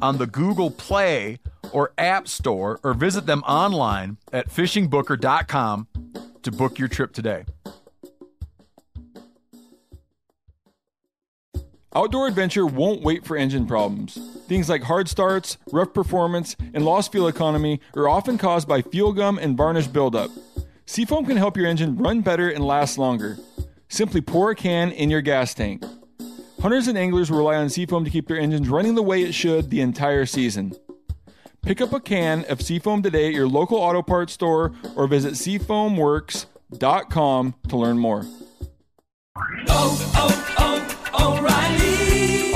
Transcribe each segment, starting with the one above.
on the Google Play or App Store, or visit them online at fishingbooker.com to book your trip today. Outdoor adventure won't wait for engine problems. Things like hard starts, rough performance, and lost fuel economy are often caused by fuel gum and varnish buildup. Seafoam can help your engine run better and last longer. Simply pour a can in your gas tank. Hunters and anglers rely on Seafoam to keep their engines running the way it should the entire season. Pick up a can of Seafoam today at your local auto parts store or visit SeafoamWorks.com to learn more. O'Reilly!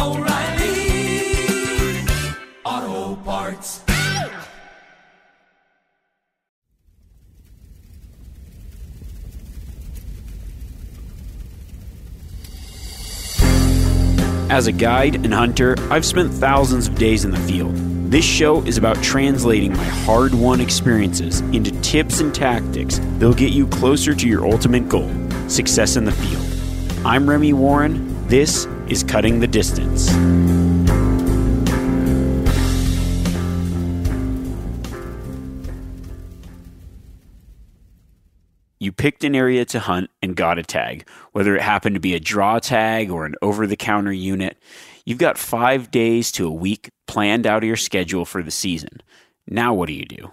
O'Reilly Auto Parts. As a guide and hunter, I've spent thousands of days in the field. This show is about translating my hard-won experiences into tips and tactics that'll get you closer to your ultimate goal, success in the field. I'm Remy Warren. This is Cutting the Distance. You picked an area to hunt and got a tag, whether it happened to be a draw tag or an over-the-counter unit. You've got 5 days to a week planned out of your schedule for the season. Now what do you do?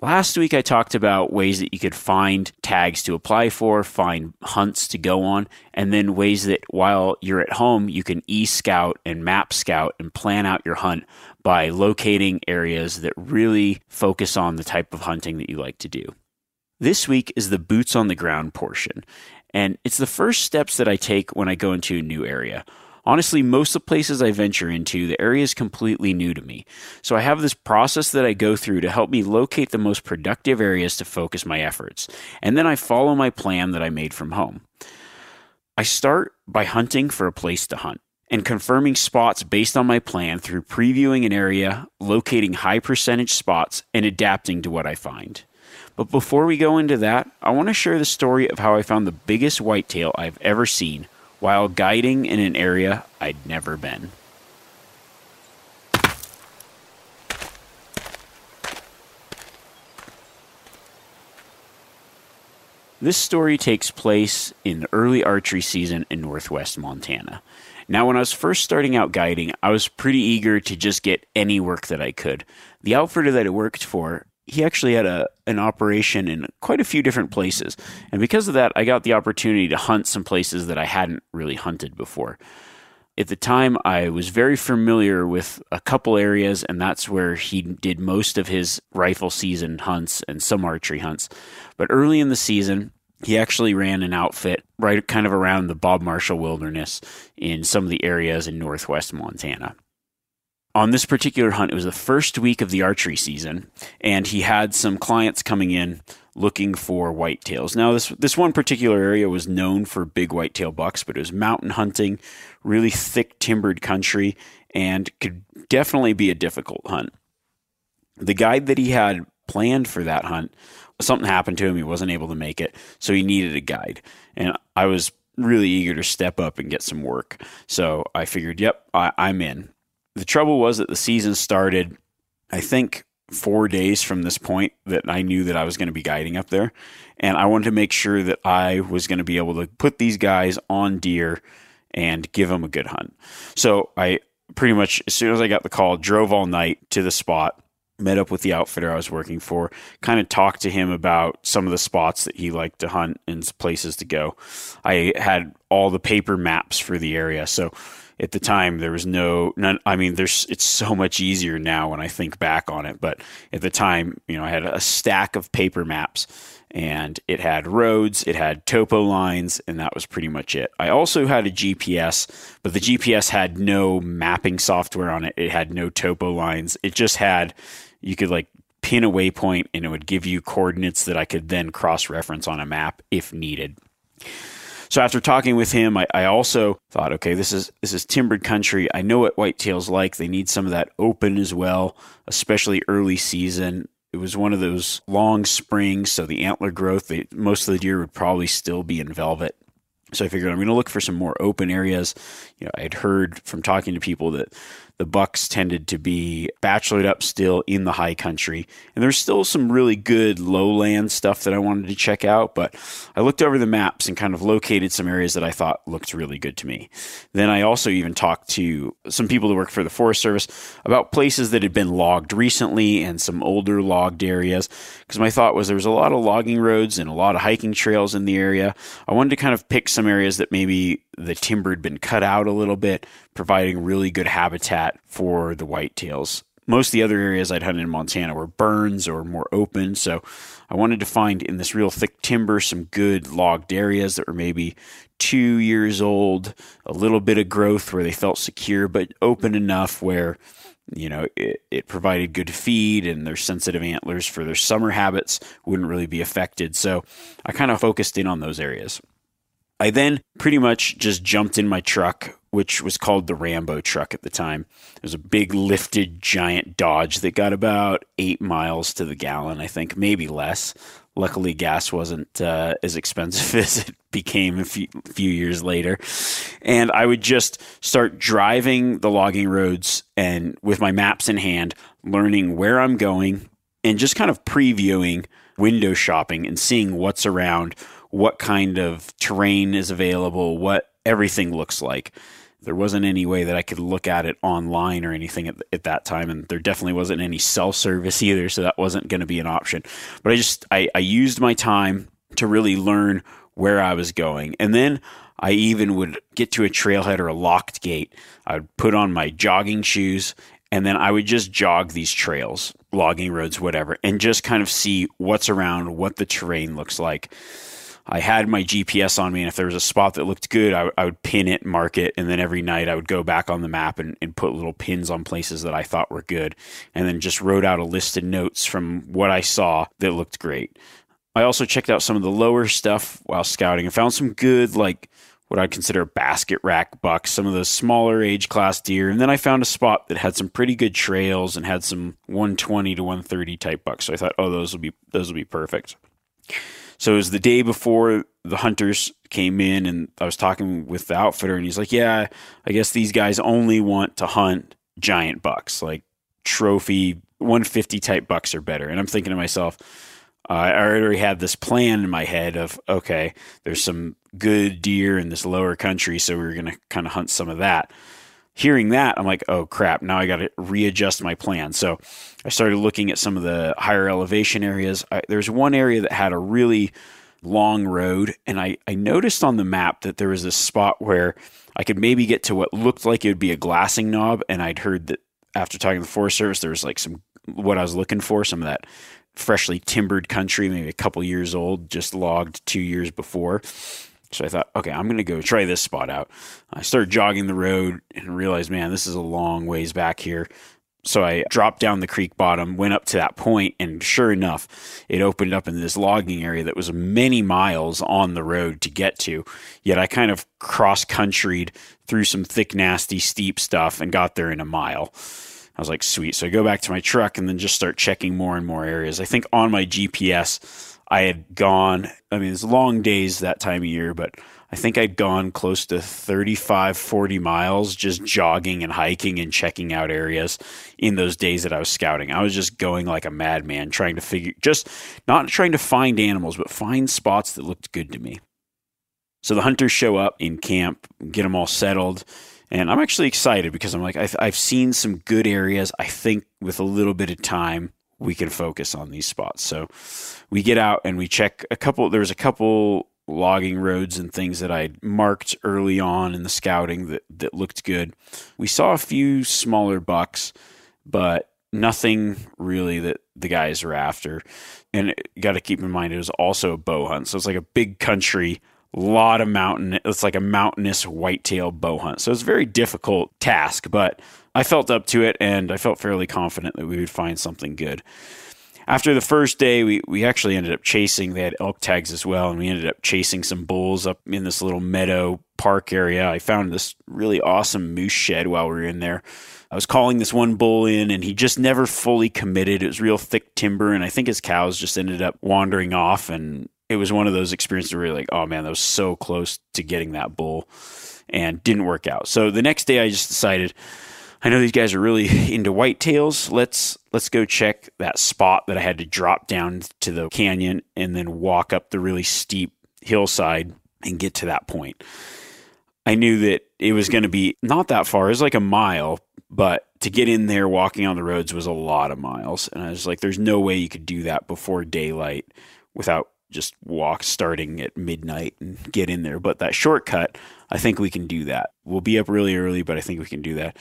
Last week I talked about ways that you could find tags to apply for, find hunts to go on, and then ways that while you're at home, you can e-scout and map scout and plan out your hunt by locating areas that really focus on the type of hunting that you like to do. This week is the boots on the ground portion, and it's the first steps that I take when I go into a new area. Honestly, most of the places I venture into, the area is completely new to me, so I have this process that I go through to help me locate the most productive areas to focus my efforts, and then I follow my plan that I made from home. I start by hunting for a place to hunt and confirming spots based on my plan through previewing an area, locating high percentage spots, and adapting to what I find. But before we go into that, I want to share the story of how I found the biggest whitetail I've ever seen while guiding in an area I'd never been. This story takes place in the early archery season in northwest Montana. Now, when I was first starting out guiding, I was pretty eager to just get any work that I could. The outfitter that I worked for, he actually had an operation in quite a few different places. And because of that, I got the opportunity to hunt some places that I hadn't really hunted before. At the time, I was very familiar with a couple areas, and that's where he did most of his rifle season hunts and some archery hunts. But early in the season, he actually ran an outfit right kind of around the Bob Marshall wilderness in some of the areas in northwest Montana. On this particular hunt, it was the first week of the archery season, and he had some clients coming in looking for whitetails. Now, this one particular area was known for big whitetail bucks, but it was mountain hunting, really thick timbered country, and could definitely be a difficult hunt. The guide that he had planned for that hunt, something happened to him. He wasn't able to make it, so he needed a guide, and I was really eager to step up and get some work. So I figured, yep, I'm in. The trouble was that the season started, I think, 4 days from this point that I knew that I was going to be guiding up there. And I wanted to make sure that I was going to be able to put these guys on deer and give them a good hunt. So I pretty much, as soon as I got the call, drove all night to the spot, met up with the outfitter I was working for, kind of talked to him about some of the spots that he liked to hunt and places to go. I had all the paper maps for the area. So at the time there was none. I mean, it's so much easier now when I think back on it, but at the time, you know, I had a stack of paper maps and it had roads, it had topo lines, and that was pretty much it. I also had a GPS, but the GPS had no mapping software on it. It had no topo lines. It just had, you could like pin a waypoint and it would give you coordinates that I could then cross-reference on a map if needed. So after talking with him, I also thought, okay, this is timbered country. I know what whitetail's like. They need some of that open as well, especially early season. It was one of those long springs, so the antler growth, most of the deer would probably still be in velvet. So I figured I'm going to look for some more open areas. You know, I'd heard from talking to people that the bucks tended to be bachelored up still in the high country. And there's still some really good lowland stuff that I wanted to check out, but I looked over the maps and kind of located some areas that I thought looked really good to me. Then I also even talked to some people that work for the Forest Service about places that had been logged recently and some older logged areas, because my thought was there was a lot of logging roads and a lot of hiking trails in the area. I wanted to kind of pick some areas that maybe the timber had been cut out a little bit, providing really good habitat for the whitetails. Most of the other areas I'd hunted in Montana were burns or more open, so I wanted to find in this real thick timber some good logged areas that were maybe 2 years old, a little bit of growth where they felt secure, but open enough where, you know, it provided good feed and their sensitive antlers for their summer habits wouldn't really be affected. So I kind of focused in on those areas. I then pretty much just jumped in my truck, which was called the Rambo truck at the time. It was a big lifted giant Dodge that got about 8 miles to the gallon, I think, maybe less. Luckily, gas wasn't as expensive as it became a few years later. And I would just start driving the logging roads and with my maps in hand, learning where I'm going and just kind of previewing, window shopping and seeing what's around, what kind of terrain is available, what everything looks like. There wasn't any way that I could look at it online or anything at that time, and there definitely wasn't any cell service either, so that wasn't going to be an option. But I used my time to really learn where I was going. And then I even would get to a trailhead or a locked gate. I would put on my jogging shoes, and then I would just jog these trails, logging roads, whatever, and just kind of see what's around, what the terrain looks like. I had my GPS on me, and if there was a spot that looked good, I would pin it, mark it, and then every night I would go back on the map and put little pins on places that I thought were good, and then just wrote out a list of notes from what I saw that looked great. I also checked out some of the lower stuff while scouting and found some good, like what I'd consider basket rack bucks, some of those smaller age class deer. And then I found a spot that had some pretty good trails and had some 120 to 130 type bucks. So I thought, oh, those will be perfect. So it was the day before the hunters came in, and I was talking with the outfitter, and he's like, yeah, I guess these guys only want to hunt giant bucks, like trophy 150 type bucks or better. And I'm thinking to myself, I already had this plan in my head of, okay, there's some good deer in this lower country, so we're going to kind of hunt some of that. Hearing that, I'm like, oh crap, now I got to readjust my plan. So I started looking at some of the higher elevation areas. There's one area that had a really long road, and I noticed on the map that there was this spot where I could maybe get to what looked like it would be a glassing knob, and I'd heard that after talking to the Forest Service, there was like some, what I was looking for, some of that freshly timbered country, maybe a couple years old, just logged 2 years before. So I thought, okay, I'm going to go try this spot out. I started jogging the road and realized, man, this is a long ways back here. So I dropped down the creek bottom, went up to that point, and sure enough, it opened up into this logging area that was many miles on the road to get to. Yet I kind of cross-countryed through some thick, nasty, steep stuff and got there in a mile. I was like, sweet. So I go back to my truck and then just start checking more and more areas. I think on my GPS, I had gone, I mean, it's long days that time of year, but I think I'd gone close to 35, 40 miles just jogging and hiking and checking out areas in those days that I was scouting. I was just going like a madman, trying to not trying to find animals, but find spots that looked good to me. So the hunters show up in camp, get them all settled, And I'm actually excited because I'm like, I've seen some good areas. I think with a little bit of time, we can focus on these spots. So we get out and we check a couple. There's a couple logging roads and things that I marked early on in the scouting that looked good. We saw a few smaller bucks, but nothing really that the guys are after. And got to keep in mind, it was also a bow hunt. So it's like a big country, lot of mountain. It's like a mountainous whitetail bow hunt. So it's a very difficult task, but I felt up to it and I felt fairly confident that we would find something good. After the first day, we actually ended up chasing. They had elk tags as well, and we ended up chasing some bulls up in this little meadow park area. I found this really awesome moose shed while we were in there. I was calling this one bull in, and he just never fully committed. It was real thick timber, and I think his cows just ended up wandering off, and it was one of those experiences where you're like, oh man, that was so close to getting that bull, and didn't work out. So the next day, I just decided, I know these guys are really into whitetails. Let's go check that spot that I had to drop down to the canyon and then walk up the really steep hillside and get to that point. I knew that it was going to be not that far. It was like a mile, but to get in there walking on the roads was a lot of miles. And I was like, there's no way you could do that before daylight without just walk starting at midnight and get in there. But that shortcut, I think we can do that. We'll be up really early, but I think we can do that.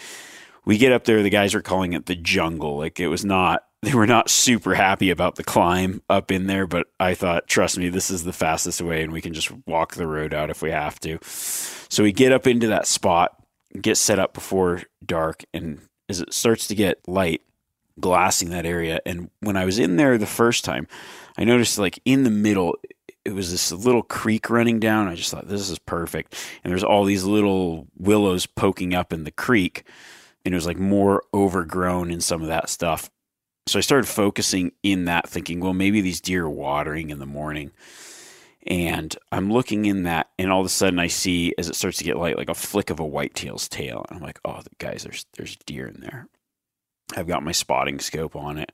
We get up there, the guys are calling it the jungle. Like they were not super happy about the climb up in there, but I thought, trust me, this is the fastest way and we can just walk the road out if we have to. So we get up into that spot, get set up before dark, and as it starts to get light, glassing that area. And when I was in there the first time, I noticed like in the middle, it was this little creek running down. I just thought, this is perfect. And there's all these little willows poking up in the creek. And it was like more overgrown in some of that stuff. So I started focusing in that, thinking, well, maybe these deer are watering in the morning. And I'm looking in that, and all of a sudden I see, as it starts to get light, like a flick of a whitetail's tail. And I'm like, oh, guys, there's deer in there. I've got my spotting scope on it.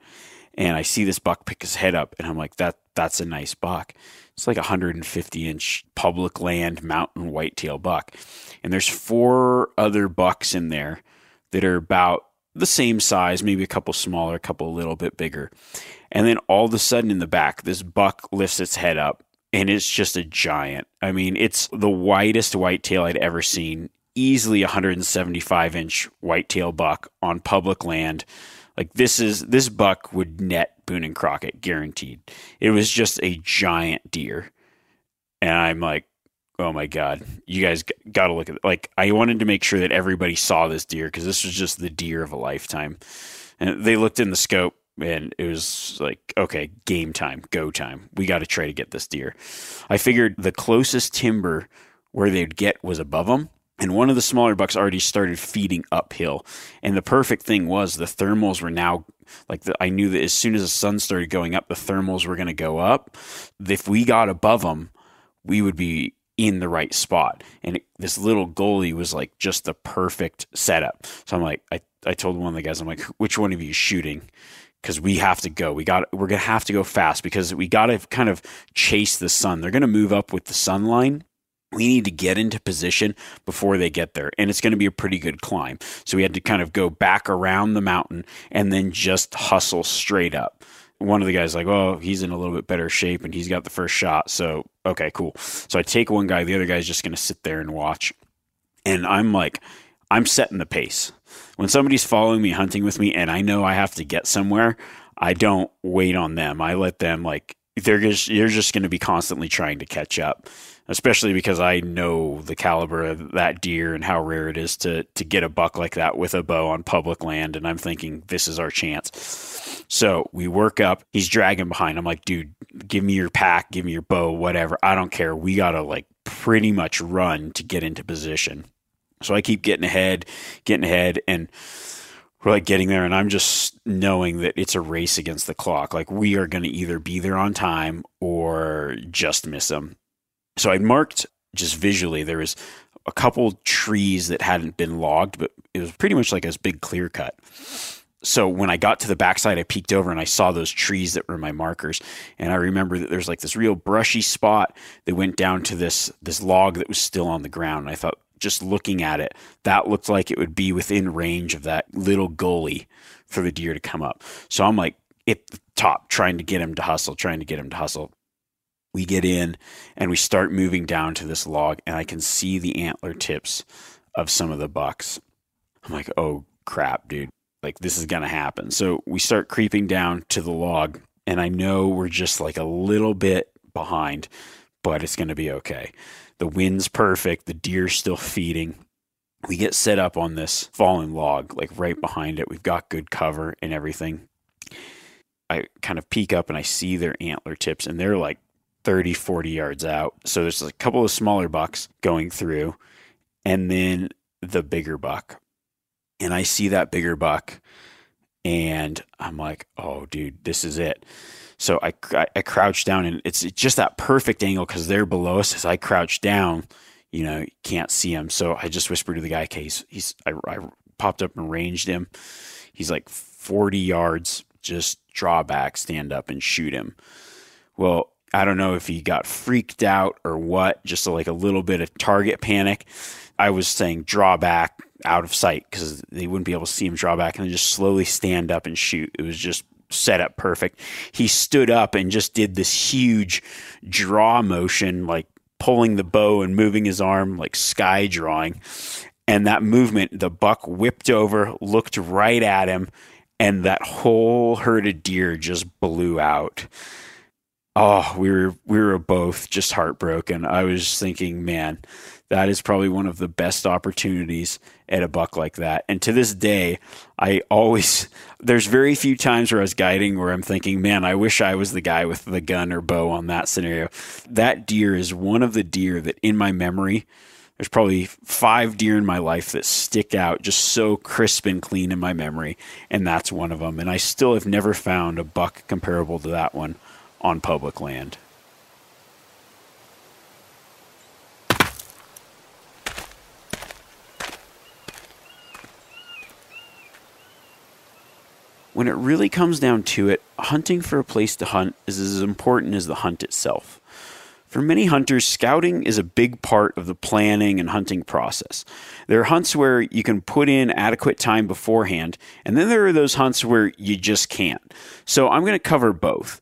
And I see this buck pick his head up, and I'm like, that's a nice buck. It's like a 150-inch public land mountain whitetail buck. And there's four other bucks in there that are about the same size, maybe a couple smaller, a couple a little bit bigger. And then all of a sudden in the back, this buck lifts its head up, and it's just a giant. I mean, it's the widest whitetail I'd ever seen, easily 175-inch whitetail buck on public land. Like this buck would net Boone and Crockett, guaranteed. It was just a giant deer. And I'm like, oh my God, you guys got to look at it. Like, I wanted to make sure that everybody saw this deer because this was just the deer of a lifetime. And they looked in the scope and it was like, okay, game time, go time. We got to try to get this deer. I figured the closest timber where they'd get was above them. And one of the smaller bucks already started feeding uphill. And the perfect thing was the thermals were now, like I knew that as soon as the sun started going up, the thermals were going to go up. If we got above them, we would be in the right spot. And this little goalie was like just the perfect setup. So I'm like, I told one of the guys, I'm like, which one of you is shooting? Because we have to go. We're going to have to go fast because we got to kind of chase the sun. They're going to move up with the sun line. We need to get into position before they get there. And it's going to be a pretty good climb. So we had to kind of go back around the mountain and then just hustle straight up. One of the guys like, oh, he's in a little bit better shape and he's got the first shot. So, okay, cool. So I take one guy, the other guy's just going to sit there and watch. And I'm like, I'm setting the pace. When somebody's following me, hunting with me, and I know I have to get somewhere, I don't wait on them. I let them like, you're just going to be constantly trying to catch up, especially because I know the caliber of that deer and how rare it is to get a buck like that with a bow on public land. And I'm thinking, this is our chance. So we work up. He's dragging behind. I'm like, dude, give me your pack, give me your bow, whatever. I don't care. We got to like pretty much run to get into position. So I keep getting ahead. And we're like getting there, and I'm just knowing that it's a race against the clock. Like we are going to either be there on time or just miss them. So I marked just visually, there was a couple trees that hadn't been logged, but it was pretty much like this big clear cut. So when I got to the backside, I peeked over and I saw those trees that were my markers. And I remember that there's like this real brushy spot that went down to this log that was still on the ground. And I thought, just looking at it, that looked like it would be within range of that little gully for the deer to come up. So I'm like at the top, trying to get him to hustle. We get in and we start moving down to this log, and I can see the antler tips of some of the bucks. I'm like, oh crap, dude, like this is going to happen. So we start creeping down to the log, and I know we're just like a little bit behind, but it's going to be okay. The wind's perfect. The deer's still feeding. We get set up on this fallen log, like right behind it. We've got good cover and everything. I kind of peek up and I see their antler tips, and they're like 30, 40 yards out. So there's a couple of smaller bucks going through, and then the bigger buck. And I see that bigger buck, and I'm like, oh, dude, this is it. So I crouch down, and it's just that perfect angle because they're below us. As I crouch down, you know, you can't see him. So I just whispered to the guy, okay, I popped up and ranged him. He's like 40 yards, just draw back, stand up, and shoot him. Well, I don't know if he got freaked out or what, just like a little bit of target panic. I was saying draw back, out of sight, because they wouldn't be able to see him draw back, and then just slowly stand up and shoot. It was just set up perfect. He stood up and just did this huge draw motion, like pulling the bow and moving his arm, like sky drawing. And that movement, the buck whipped over, looked right at him, and that whole herd of deer just blew out. Oh, we were both just heartbroken. I was thinking, man, that is probably one of the best opportunities at a buck like that. And to this day, there's very few times where I was guiding where I'm thinking, man, I wish I was the guy with the gun or bow on that scenario. That deer is one of the deer that in my memory, there's probably 5 deer in my life that stick out just so crisp and clean in my memory. And that's one of them. And I still have never found a buck comparable to that one on public land. When it really comes down to it, hunting for a place to hunt is as important as the hunt itself. For many hunters, scouting is a big part of the planning and hunting process. There are hunts where you can put in adequate time beforehand, and then there are those hunts where you just can't. So I'm going to cover both.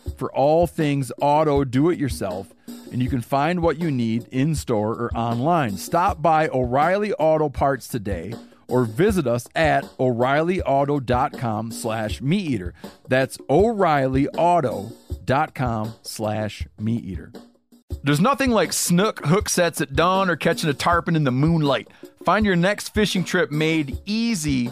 for all things auto do-it-yourself, and you can find what you need in-store or online. Stop by O'Reilly Auto Parts today or visit us at O'ReillyAuto.com/meateater. That's O'ReillyAuto.com/meateater. There's nothing like snook hook sets at dawn or catching a tarpon in the moonlight. Find your next fishing trip made easy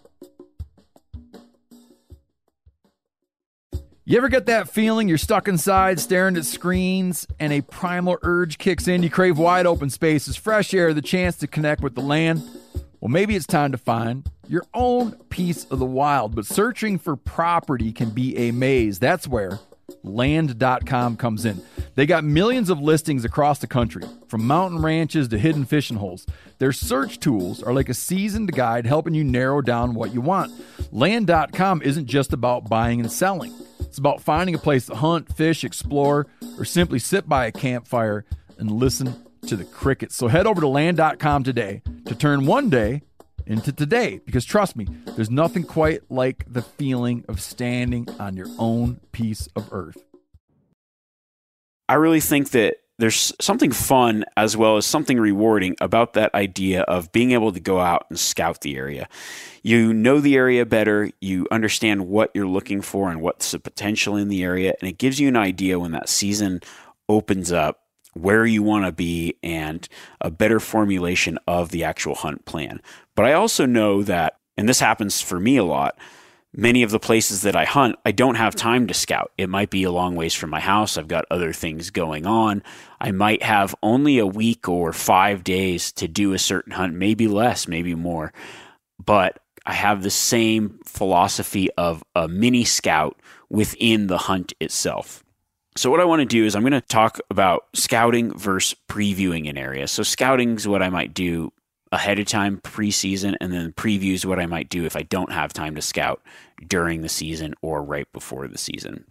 You ever get that feeling you're stuck inside staring at screens and a primal urge kicks in? You crave wide open spaces, fresh air, the chance to connect with the land. Well, maybe it's time to find your own piece of the wild, but searching for property can be a maze. That's where Land.com comes in. They got millions of listings across the country, from mountain ranches to hidden fishing holes. Their search tools are like a seasoned guide helping you narrow down what you want. Land.com isn't just about buying and selling. It's about finding a place to hunt, fish, explore, or simply sit by a campfire and listen to the crickets. So head over to Land.com today to turn one day into today, because trust me, there's nothing quite like the feeling of standing on your own piece of earth. I really think that there's something fun as well as something rewarding about that idea of being able to go out and scout the area. You know the area better, you understand what you're looking for and what's the potential in the area, and it gives you an idea when that season opens up where you want to be and a better formulation of the actual hunt plan. But I also know that, and this happens for me a lot, many of the places that I hunt, I don't have time to scout. It might be a long ways from my house. I've got other things going on. I might have only a week or 5 days to do a certain hunt, maybe less, maybe more. But I have the same philosophy of a mini scout within the hunt itself. So what I want to do is I'm going to talk about scouting versus previewing an area. So scouting is what I might do ahead of time preseason, and then preview is what I might do if I don't have time to scout during the season or right before the season.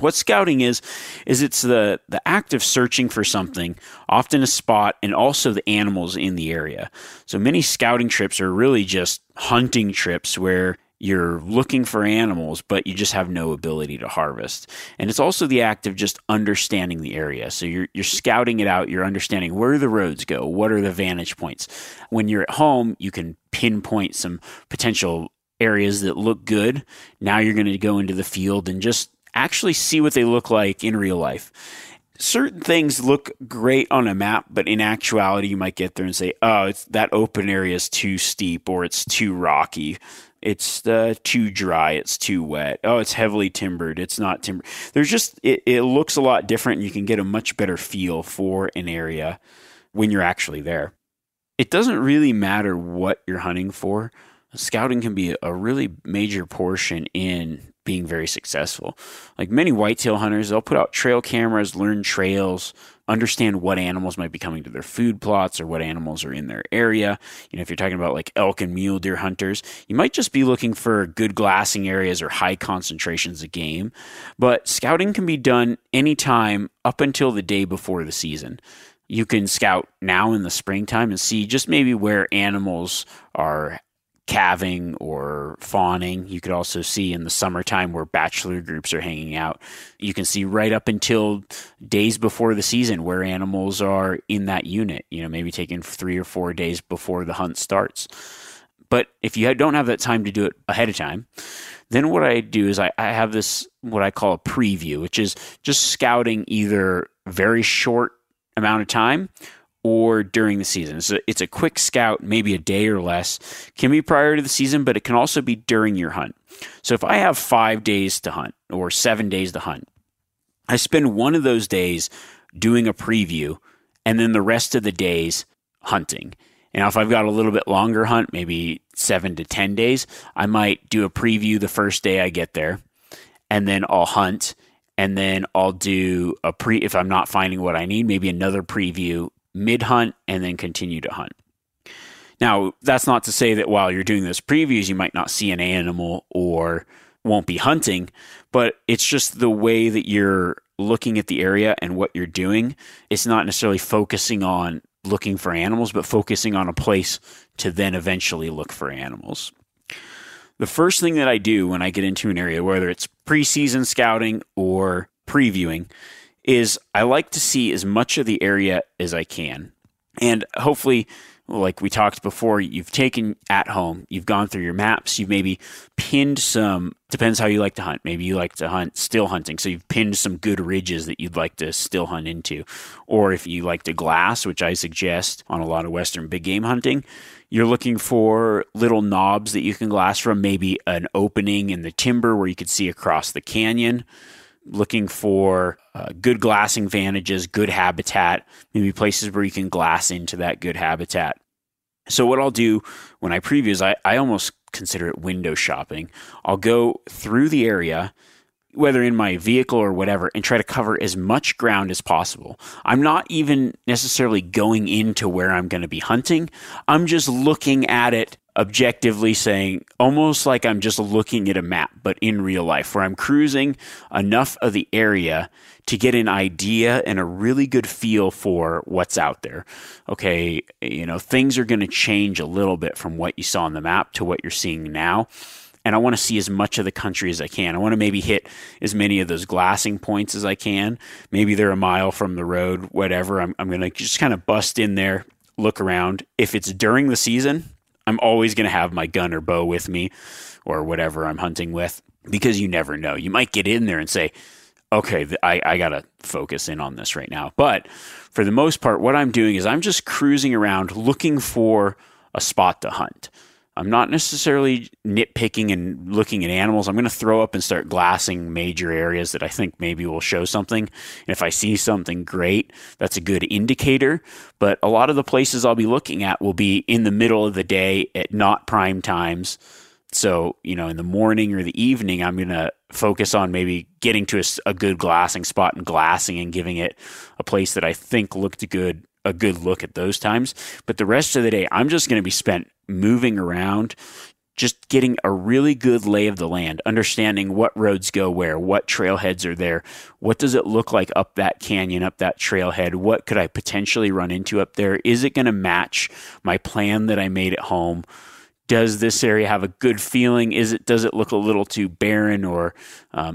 What scouting is it's the act of searching for something, often a spot, and also the animals in the area. So many scouting trips are really just hunting trips where you're looking for animals, but you just have no ability to harvest. And it's also the act of just understanding the area. So you're scouting it out. You're understanding where the roads go. What are the vantage points? When you're at home, you can pinpoint some potential areas that look good. Now you're going to go into the field and just actually see what they look like in real life. Certain things look great on a map, but in actuality, you might get there and say, oh, it's that open area is too steep, or it's too rocky. It's too dry. It's too wet. Oh, it's heavily timbered. It's not timbered. There's just, it looks a lot different, and you can get a much better feel for an area when you're actually there. It doesn't really matter what you're hunting for. Scouting can be a really major portion in being very successful. Like many whitetail hunters, they'll put out trail cameras, learn trails, understand what animals might be coming to their food plots or what animals are in their area. You know, if you're talking about like elk and mule deer hunters, you might just be looking for good glassing areas or high concentrations of game. But scouting can be done anytime up until the day before the season. You can scout now in the springtime and see just maybe where animals are calving or fawning. You could also see in the summertime where bachelor groups are hanging out. You can see right up until days before the season where animals are in that unit, you know, maybe taking 3 or 4 days before the hunt starts. But if you don't have that time to do it ahead of time, then what I do is I have this, what I call a preview, which is just scouting either very short amount of time or during the season. So it's a quick scout, maybe a day or less. Can be prior to the season, but it can also be during your hunt. So if I have 5 days to hunt or 7 days to hunt, I spend one of those days doing a preview and then the rest of the days hunting. Now, if I've got a little bit longer hunt, maybe 7 to 10 days, I might do a preview the first day I get there, and then I'll hunt, and then I'll do a if I'm not finding what I need, maybe another preview mid-hunt, and then continue to hunt. Now, that's not to say that while you're doing those previews, you might not see an animal or won't be hunting, but it's just the way that you're looking at the area and what you're doing. It's not necessarily focusing on looking for animals, but focusing on a place to then eventually look for animals. The first thing that I do when I get into an area, whether it's preseason scouting or previewing, is I like to see as much of the area as I can. And hopefully, like we talked before, you've taken at home, you've gone through your maps, you've maybe pinned some, depends how you like to hunt. Maybe you like to hunt still hunting, so you've pinned some good ridges that you'd like to still hunt into. Or if you like to glass, which I suggest on a lot of Western big game hunting, you're looking for little knobs that you can glass from, maybe an opening in the timber where you could see across the canyon. Looking for good glassing vantages, good habitat, maybe places where you can glass into that good habitat. So what I'll do when I preview is I almost consider it window shopping. I'll go through the area, whether in my vehicle or whatever, and try to cover as much ground as possible. I'm not even necessarily going into where I'm going to be hunting. I'm just looking at it objectively saying, almost like I'm just looking at a map, but in real life, where I'm cruising enough of the area to get an idea and a really good feel for what's out there. Okay, you know, things are going to change a little bit from what you saw on the map to what you're seeing now. And I want to see as much of the country as I can. I want to maybe hit as many of those glassing points as I can. Maybe they're a mile from the road, whatever. I'm going to just kind of bust in there, look around. If it's during the season, I'm always going to have my gun or bow with me or whatever I'm hunting with, because you never know. You might get in there and say, okay, I got to focus in on this right now. But for the most part, what I'm doing is I'm just cruising around looking for a spot to hunt. I'm not necessarily nitpicking and looking at animals. I'm going to throw up and start glassing major areas that I think maybe will show something. And if I see something, great. That's a good indicator. But a lot of the places I'll be looking at will be in the middle of the day at not prime times. So, you know, in the morning or the evening, I'm going to focus on maybe getting to a good glassing spot and glassing and giving it a place that I think looked good, a good look at those times. But the rest of the day, I'm just going to be spent moving around, just getting a really good lay of the land, understanding what roads go where, what trailheads are there, what does it look like up that canyon, up that trailhead, what could I potentially run into up there? Is it going to match my plan that I made at home? Does this area have a good feeling? Does it look a little too barren, or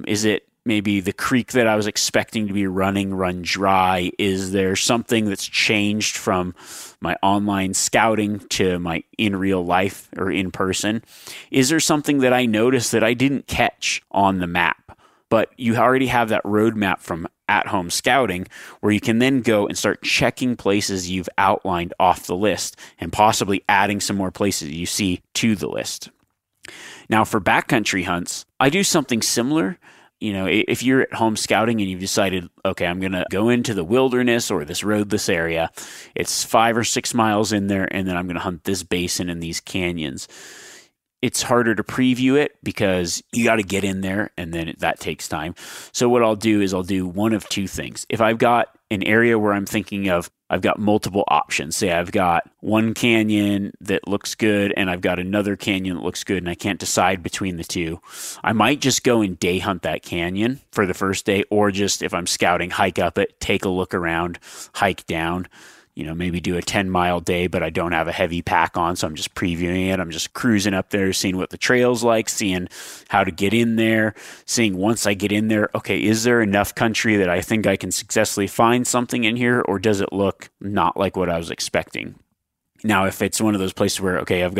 is it maybe the creek that I was expecting to be run dry? Is there something that's changed from my online scouting to my in real life or in person? Is there something that I noticed that I didn't catch on the map? But you already have that roadmap from at-home scouting, where you can then go and start checking places you've outlined off the list and possibly adding some more places you see to the list. Now, for backcountry hunts, I do something similar. You know, if you're at home scouting and you've decided, okay, I'm going to go into the wilderness or this roadless area, it's 5 or 6 miles in there, and then I'm going to hunt this basin and these canyons. It's harder to preview it because you got to get in there, and then that takes time. So what I'll do is I'll do one of two things. If I've got an area where I'm thinking of, I've got multiple options. Say I've got one canyon that looks good and I've got another canyon that looks good and I can't decide between the two. I might just go and day hunt that canyon for the first day, or just, if I'm scouting, hike up it, take a look around, hike down, you know, maybe do a 10-mile day, but I don't have a heavy pack on, so I'm just previewing it. I'm just cruising up there, seeing what the trail's like, seeing how to get in there, seeing once I get in there, okay, is there enough country that I think I can successfully find something in here, or does it look not like what I was expecting? Now, if it's one of those places where, okay, I've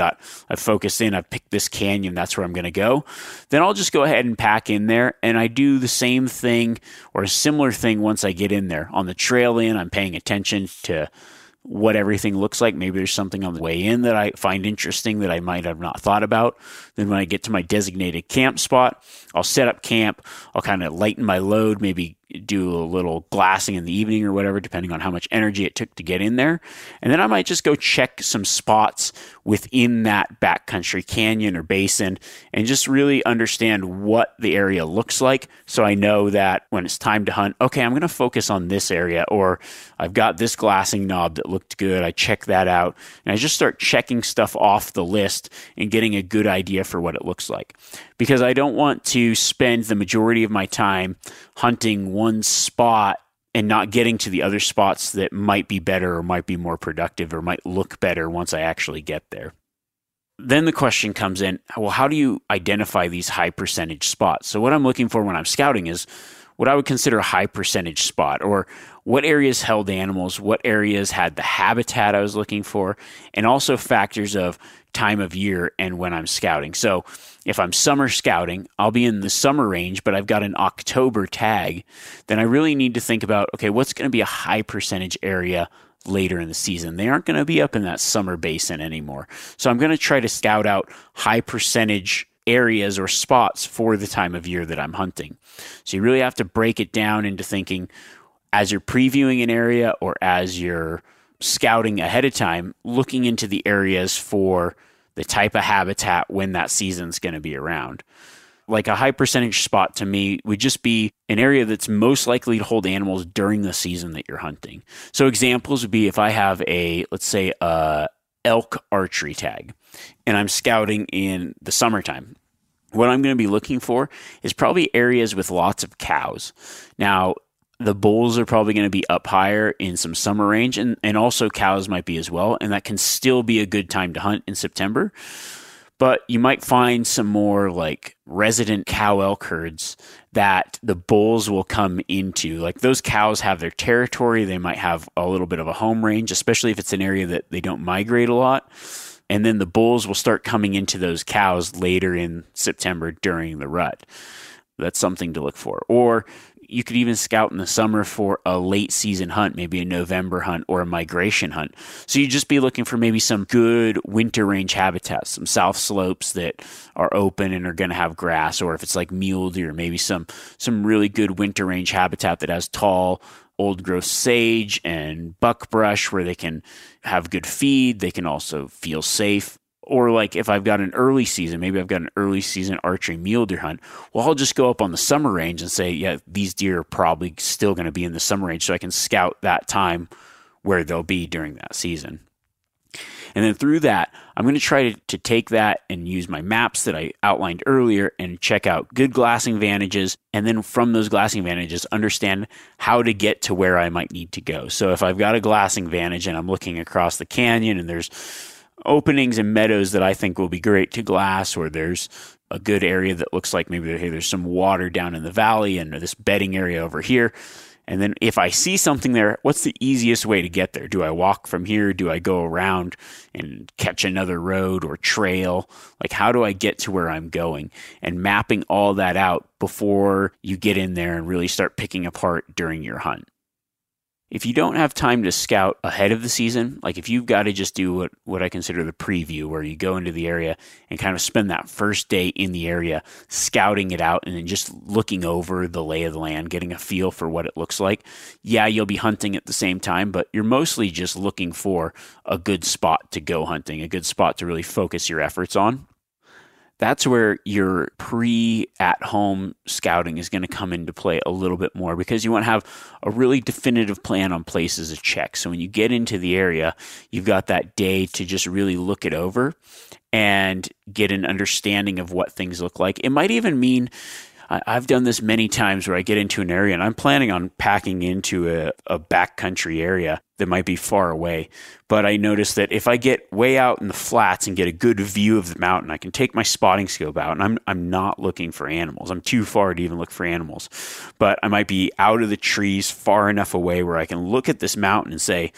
focused in, I've picked this canyon, that's where I'm going to go, then I'll just go ahead and pack in there. And I do the same thing or a similar thing once I get in there. On the trail in, I'm paying attention to what everything looks like. Maybe there's something on the way in that I find interesting that I might have not thought about. Then when I get to my designated camp spot, I'll set up camp. I'll kind of lighten my load, maybe do a little glassing in the evening or whatever, depending on how much energy it took to get in there. And then I might just go check some spots within that backcountry canyon or basin and just really understand what the area looks like. So I know that when it's time to hunt, okay, I'm going to focus on this area, or I've got this glassing knob that looked good. I check that out, and I just start checking stuff off the list and getting a good idea for what it looks like. Because I don't want to spend the majority of my time hunting one spot and not getting to the other spots that might be better or might be more productive or might look better once I actually get there. Then the question comes in, well, how do you identify these high percentage spots? So what I'm looking for when I'm scouting is what I would consider a high percentage spot, or what areas held animals, what areas had the habitat I was looking for, and also factors of time of year and when I'm scouting. So if I'm summer scouting, I'll be in the summer range, but I've got an October tag, then I really need to think about, okay, what's going to be a high percentage area later in the season? They aren't going to be up in that summer basin anymore. So I'm going to try to scout out high percentage areas or spots for the time of year that I'm hunting. So you really have to break it down into thinking, as you're previewing an area or as you're scouting ahead of time, looking into the areas for the type of habitat when that season's going to be around. Like a high percentage spot to me would just be an area that's most likely to hold animals during the season that you're hunting. So examples would be, if I have a, let's say, elk archery tag and I'm scouting in the summertime, what I'm going to be looking for is probably areas with lots of cows. Now, the bulls are probably going to be up higher in some summer range, and also cows might be as well, and that can still be a good time to hunt in September. But you might find some more like resident cow elk herds that the bulls will come into. Like those cows have their territory. They might have a little bit of a home range, especially if it's an area that they don't migrate a lot. And then the bulls will start coming into those cows later in September during the rut. That's something to look for. Or you could even scout in the summer for a late season hunt, maybe a November hunt or a migration hunt. So you'd just be looking for maybe some good winter range habitats, some south slopes that are open and are going to have grass, or if it's like mule deer, maybe some really good winter range habitat that has tall, old growth sage and buckbrush where they can have good feed. They can also feel safe. Or like if I've got an early season, maybe I've got an early season archery mule deer hunt, well, I'll just go up on the summer range and say, yeah, these deer are probably still going to be in the summer range, so I can scout that time where they'll be during that season. And then through that, I'm going to try to take that and use my maps that I outlined earlier and check out good glassing vantages. And then from those glassing vantages, understand how to get to where I might need to go. So if I've got a glassing vantage and I'm looking across the canyon and there's openings and meadows that I think will be great to glass, or there's a good area that looks like maybe hey, there's some water down in the valley and this bedding area over here. And then if I see something there, what's the easiest way to get there? Do I walk from here? Do I go around and catch another road or trail? Like, how do I get to where I'm going? And mapping all that out before you get in there and really start picking apart during your hunt. If you don't have time to scout ahead of the season, like if you've got to just do what I consider the preview, where you go into the area and kind of spend that first day in the area, scouting it out and then just looking over the lay of the land, getting a feel for what it looks like. Yeah, you'll be hunting at the same time, but you're mostly just looking for a good spot to go hunting, a good spot to really focus your efforts on. That's where your pre-at-home scouting is going to come into play a little bit more, because you want to have a really definitive plan on places to check. So when you get into the area, you've got that day to just really look it over and get an understanding of what things look like. It might even mean, I've done this many times where I get into an area and I'm planning on packing into a backcountry area that might be far away. But I notice that if I get way out in the flats and get a good view of the mountain, I can take my spotting scope out and I'm not looking for animals. I'm too far to even look for animals. But I might be out of the trees far enough away where I can look at this mountain and say,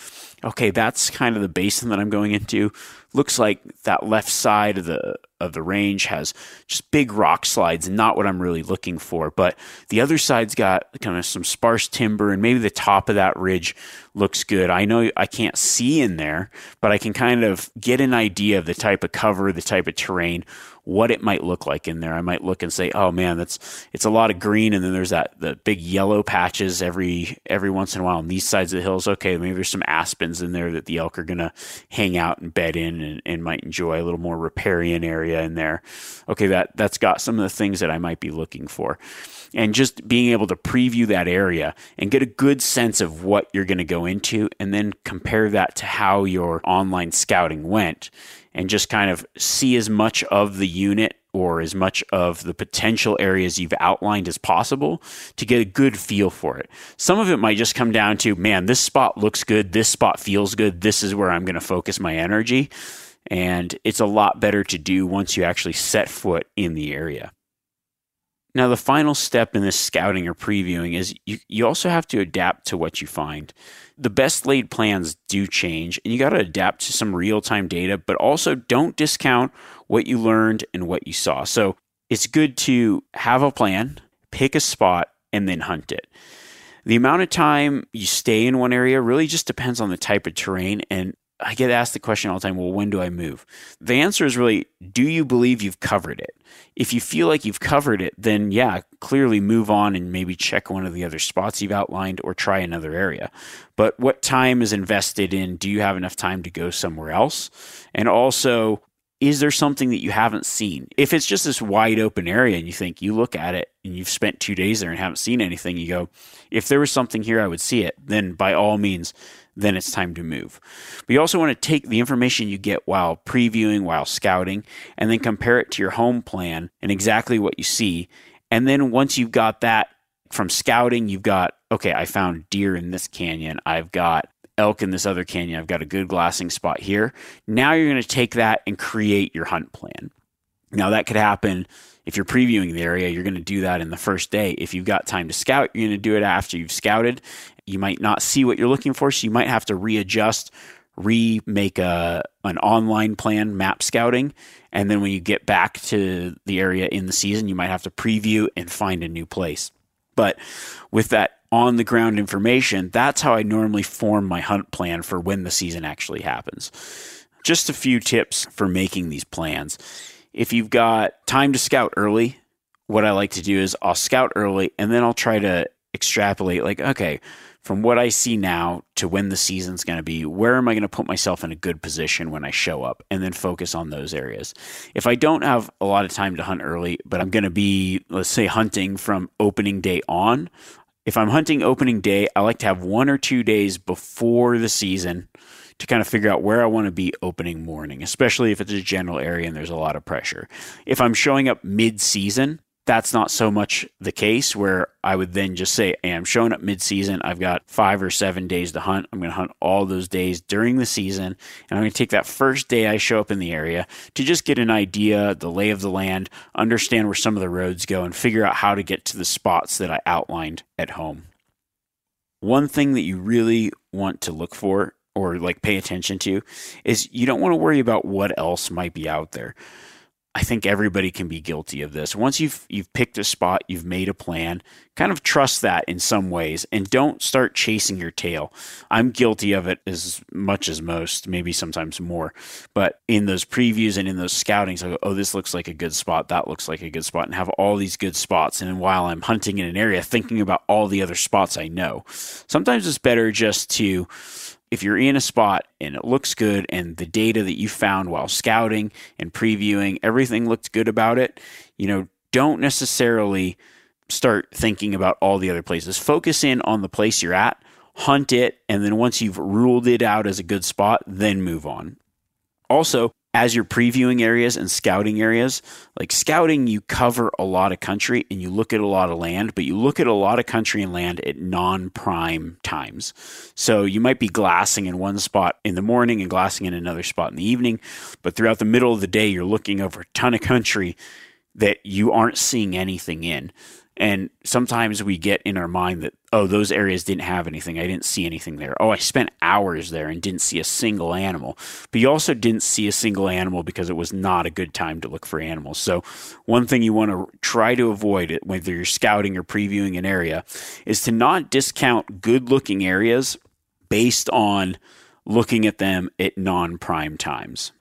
okay, that's kind of the basin that I'm going into. Looks like that left side of the range has just big rock slides, not what I'm really looking for. But the other side's got kind of some sparse timber, and maybe the top of that ridge looks good. I know I can't see in there, but I can kind of get an idea of the type of cover, the type of terrain, what it might look like in there. I might look and say, oh man, it's a lot of green. And then there's the big yellow patches every once in a while on these sides of the hills. Okay, maybe there's some aspens in there that the elk are going to hang out and bed in and might enjoy, a little more riparian area in there. Okay, that's got some of the things that I might be looking for. And just being able to preview that area and get a good sense of what you're going to go into, and then compare that to how your online scouting went, and just kind of see as much of the unit or as much of the potential areas you've outlined as possible to get a good feel for it. Some of it might just come down to, man, this spot looks good, this spot feels good, this is where I'm going to focus my energy. And it's a lot better to do once you actually set foot in the area. Now, the final step in this scouting or previewing is you also have to adapt to what you find. The best laid plans do change, and you got to adapt to some real-time data, but also don't discount what you learned and what you saw. So it's good to have a plan, pick a spot, and then hunt it. The amount of time you stay in one area really just depends on the type of terrain, and I get asked the question all the time, well, when do I move? The answer is really, do you believe you've covered it? If you feel like you've covered it, then yeah, clearly move on and maybe check one of the other spots you've outlined or try another area. But what time is invested in? Do you have enough time to go somewhere else? And also, is there something that you haven't seen? If it's just this wide open area and you think, you look at it and you've spent 2 days there and haven't seen anything, you go, if there was something here, I would see it. Then by all means, then it's time to move. But you also want to take the information you get while previewing, while scouting, and then compare it to your home plan and exactly what you see. And then once you've got that from scouting, you've got, okay, I found deer in this canyon. I've got elk in this other canyon. I've got a good glassing spot here. Now you're going to take that and create your hunt plan. Now that could happen if you're previewing the area, you're going to do that in the first day. If you've got time to scout, you're going to do it after you've scouted. You might not see what you're looking for, so you might have to readjust, remake an online plan, map scouting. And then when you get back to the area in the season, you might have to preview and find a new place. But with that on the ground information, that's how I normally form my hunt plan for when the season actually happens. Just a few tips for making these plans. If you've got time to scout early, what I like to do is I'll scout early and then I'll try to extrapolate, like, okay, from what I see now to when the season's going to be, where am I going to put myself in a good position when I show up, and then focus on those areas. If I don't have a lot of time to hunt early, but I'm going to be, let's say, hunting from opening day on, if I'm hunting opening day, I like to have 1 or 2 days before the season to kind of figure out where I want to be opening morning, especially if it's a general area and there's a lot of pressure. If I'm showing up mid-season, that's not so much the case, where I would then just say, hey, I'm showing up mid-season. I've got 5 or 7 days to hunt. I'm going to hunt all those days during the season. And I'm going to take that first day I show up in the area to just get an idea, the lay of the land, understand where some of the roads go, and figure out how to get to the spots that I outlined at home. One thing that you really want to look for, or like pay attention to, is you don't want to worry about what else might be out there. I think everybody can be guilty of this. Once you've picked a spot, you've made a plan, kind of trust that in some ways, and don't start chasing your tail. I'm guilty of it as much as most, maybe sometimes more. But in those previews and in those scoutings, I go, oh, this looks like a good spot. That looks like a good spot, and have all these good spots. And while I'm hunting in an area, thinking about all the other spots I know, sometimes it's better just to, if you're in a spot and it looks good and the data that you found while scouting and previewing, everything looked good about it, you know, don't necessarily start thinking about all the other places. Focus in on the place you're at, hunt it, and then once you've ruled it out as a good spot, then move on. Also, as you're previewing areas and scouting areas, like scouting, you cover a lot of country and you look at a lot of land, but you look at a lot of country and land at non-prime times. So you might be glassing in one spot in the morning and glassing in another spot in the evening, but throughout the middle of the day, you're looking over a ton of country that you aren't seeing anything in. And sometimes we get in our mind that, oh, those areas didn't have anything. I didn't see anything there. Oh, I spent hours there and didn't see a single animal. But you also didn't see a single animal because it was not a good time to look for animals. So one thing you want to try to avoid, whether you're scouting or previewing an area, is to not discount good-looking areas based on looking at them at non-prime times.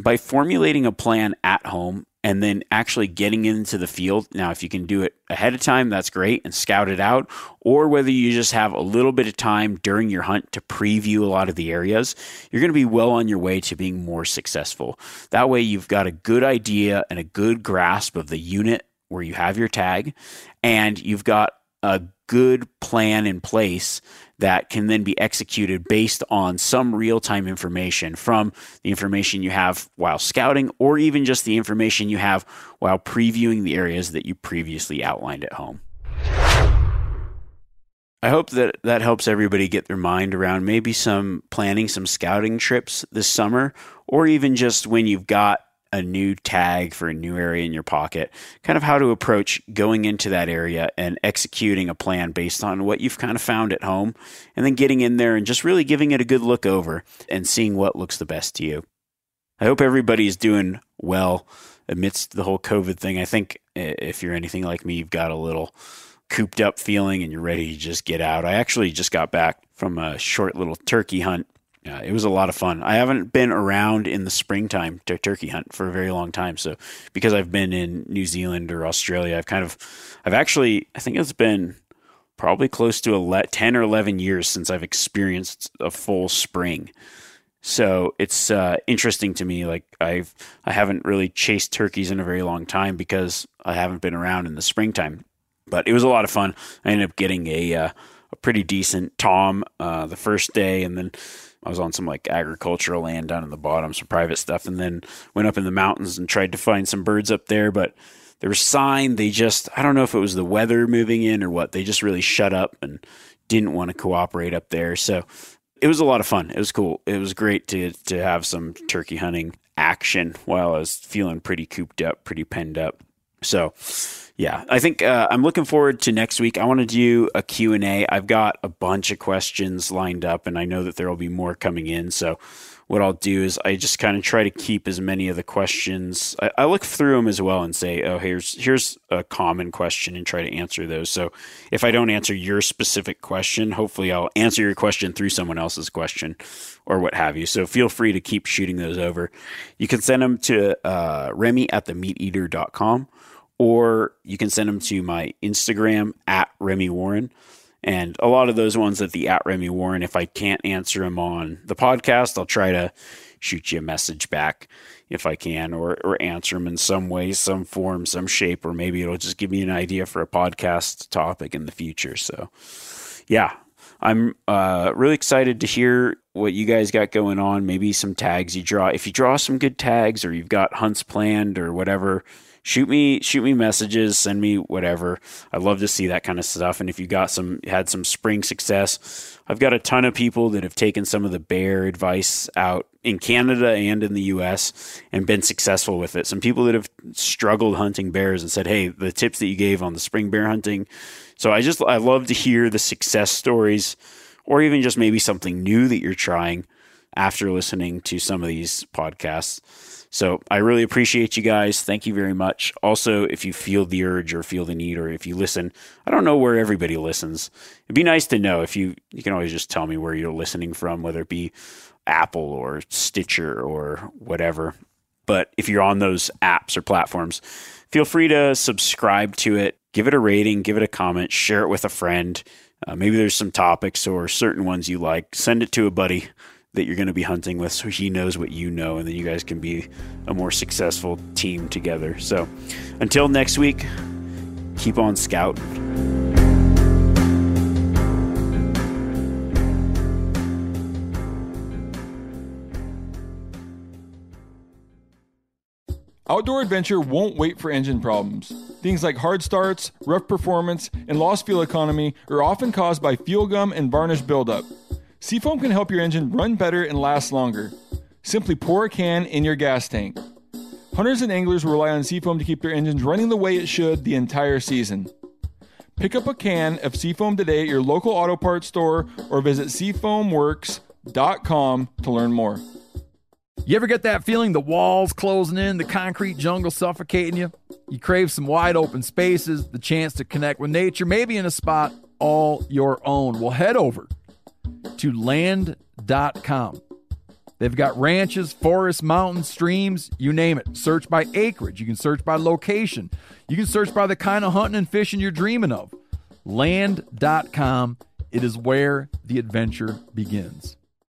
By formulating a plan at home, and then actually getting into the field. Now, if you can do it ahead of time, that's great, and scout it out. Or whether you just have a little bit of time during your hunt to preview a lot of the areas, you're going to be well on your way to being more successful. That way, you've got a good idea and a good grasp of the unit where you have your tag, and you've got a good plan in place that can then be executed based on some real-time information from the information you have while scouting, or even just the information you have while previewing the areas that you previously outlined at home. I hope that helps everybody get their mind around maybe some planning, some scouting trips this summer, or even just when you've got a new tag for a new area in your pocket, kind of how to approach going into that area and executing a plan based on what you've kind of found at home, and then getting in there and just really giving it a good look over and seeing what looks the best to you. I hope everybody's doing well amidst the whole COVID thing. I think if you're anything like me, you've got a little cooped up feeling and you're ready to just get out. I actually just got back from a short little turkey hunt. It was a lot of fun. I haven't been around in the springtime to turkey hunt for a very long time. So because I've been in New Zealand or Australia, I think it's been probably close to 10 or 11 years since I've experienced a full spring. So it's interesting to me. Like I haven't really chased turkeys in a very long time because I haven't been around in the springtime. But it was a lot of fun. I ended up getting a pretty decent tom the first day, and then I was on some like agricultural land down in the bottom, some private stuff, and then went up in the mountains and tried to find some birds up there. But there was sign, they just, I don't know if it was the weather moving in or what, they just really shut up and didn't want to cooperate up there. So it was a lot of fun. It was cool. It was great to have some turkey hunting action while I was feeling pretty cooped up, pretty penned up. So yeah, I think I'm looking forward to next week. I want to do a Q&A. I've got a bunch of questions lined up, and I know that there will be more coming in. So what I'll do is I just kind of try to keep as many of the questions. I look through them as well and say, oh, here's a common question, and try to answer those. So if I don't answer your specific question, hopefully I'll answer your question through someone else's question or what have you. So feel free to keep shooting those over. You can send them to Remy@themeateater.com, or you can send them to my Instagram @RemyWarren. And a lot of those ones at the @RemyWarren, if I can't answer them on the podcast, I'll try to shoot you a message back if I can, or answer them in some way, some form, some shape, or maybe it'll just give me an idea for a podcast topic in the future. So yeah, I'm really excited to hear what you guys got going on. Maybe some tags you draw. If you draw some good tags, or you've got hunts planned or whatever, shoot me messages, send me whatever. I'd love to see that kind of stuff. And if you had some spring success, I've got a ton of people that have taken some of the bear advice out in Canada and in the US and been successful with it. Some people that have struggled hunting bears and said, hey, the tips that you gave on the spring bear hunting. So I love to hear the success stories, or even just maybe something new that you're trying after listening to some of these podcasts. So I really appreciate you guys. Thank you very much. Also, if you feel the urge or feel the need, or if you listen, I don't know where everybody listens. It'd be nice to know. If you can always just tell me where you're listening from, whether it be Apple or Stitcher or whatever. But if you're on those apps or platforms, feel free to subscribe to it. Give it a rating, give it a comment, share it with a friend. Maybe there's some topics or certain ones you like. Send it to a buddy that you're going to be hunting with, so he knows what you know, and then you guys can be a more successful team together. So until next week, keep on scouting. Outdoor adventure won't wait for engine problems. Things like hard starts, rough performance, and lost fuel economy are often caused by fuel gum and varnish buildup. Seafoam can help your engine run better and last longer. Simply pour a can in your gas tank. Hunters and anglers rely on Seafoam to keep their engines running the way it should the entire season. Pick up a can of Seafoam today at your local auto parts store, or visit SeafoamWorks.com to learn more. You ever get that feeling, the walls closing in, the concrete jungle suffocating you? You crave some wide open spaces, the chance to connect with nature, maybe in a spot all your own. Well, head over to Land.com. They've got ranches, forests, mountains, streams, you name it. Search by acreage. You can search by location. You can search by the kind of hunting and fishing you're dreaming of. Land.com. It is where the adventure begins.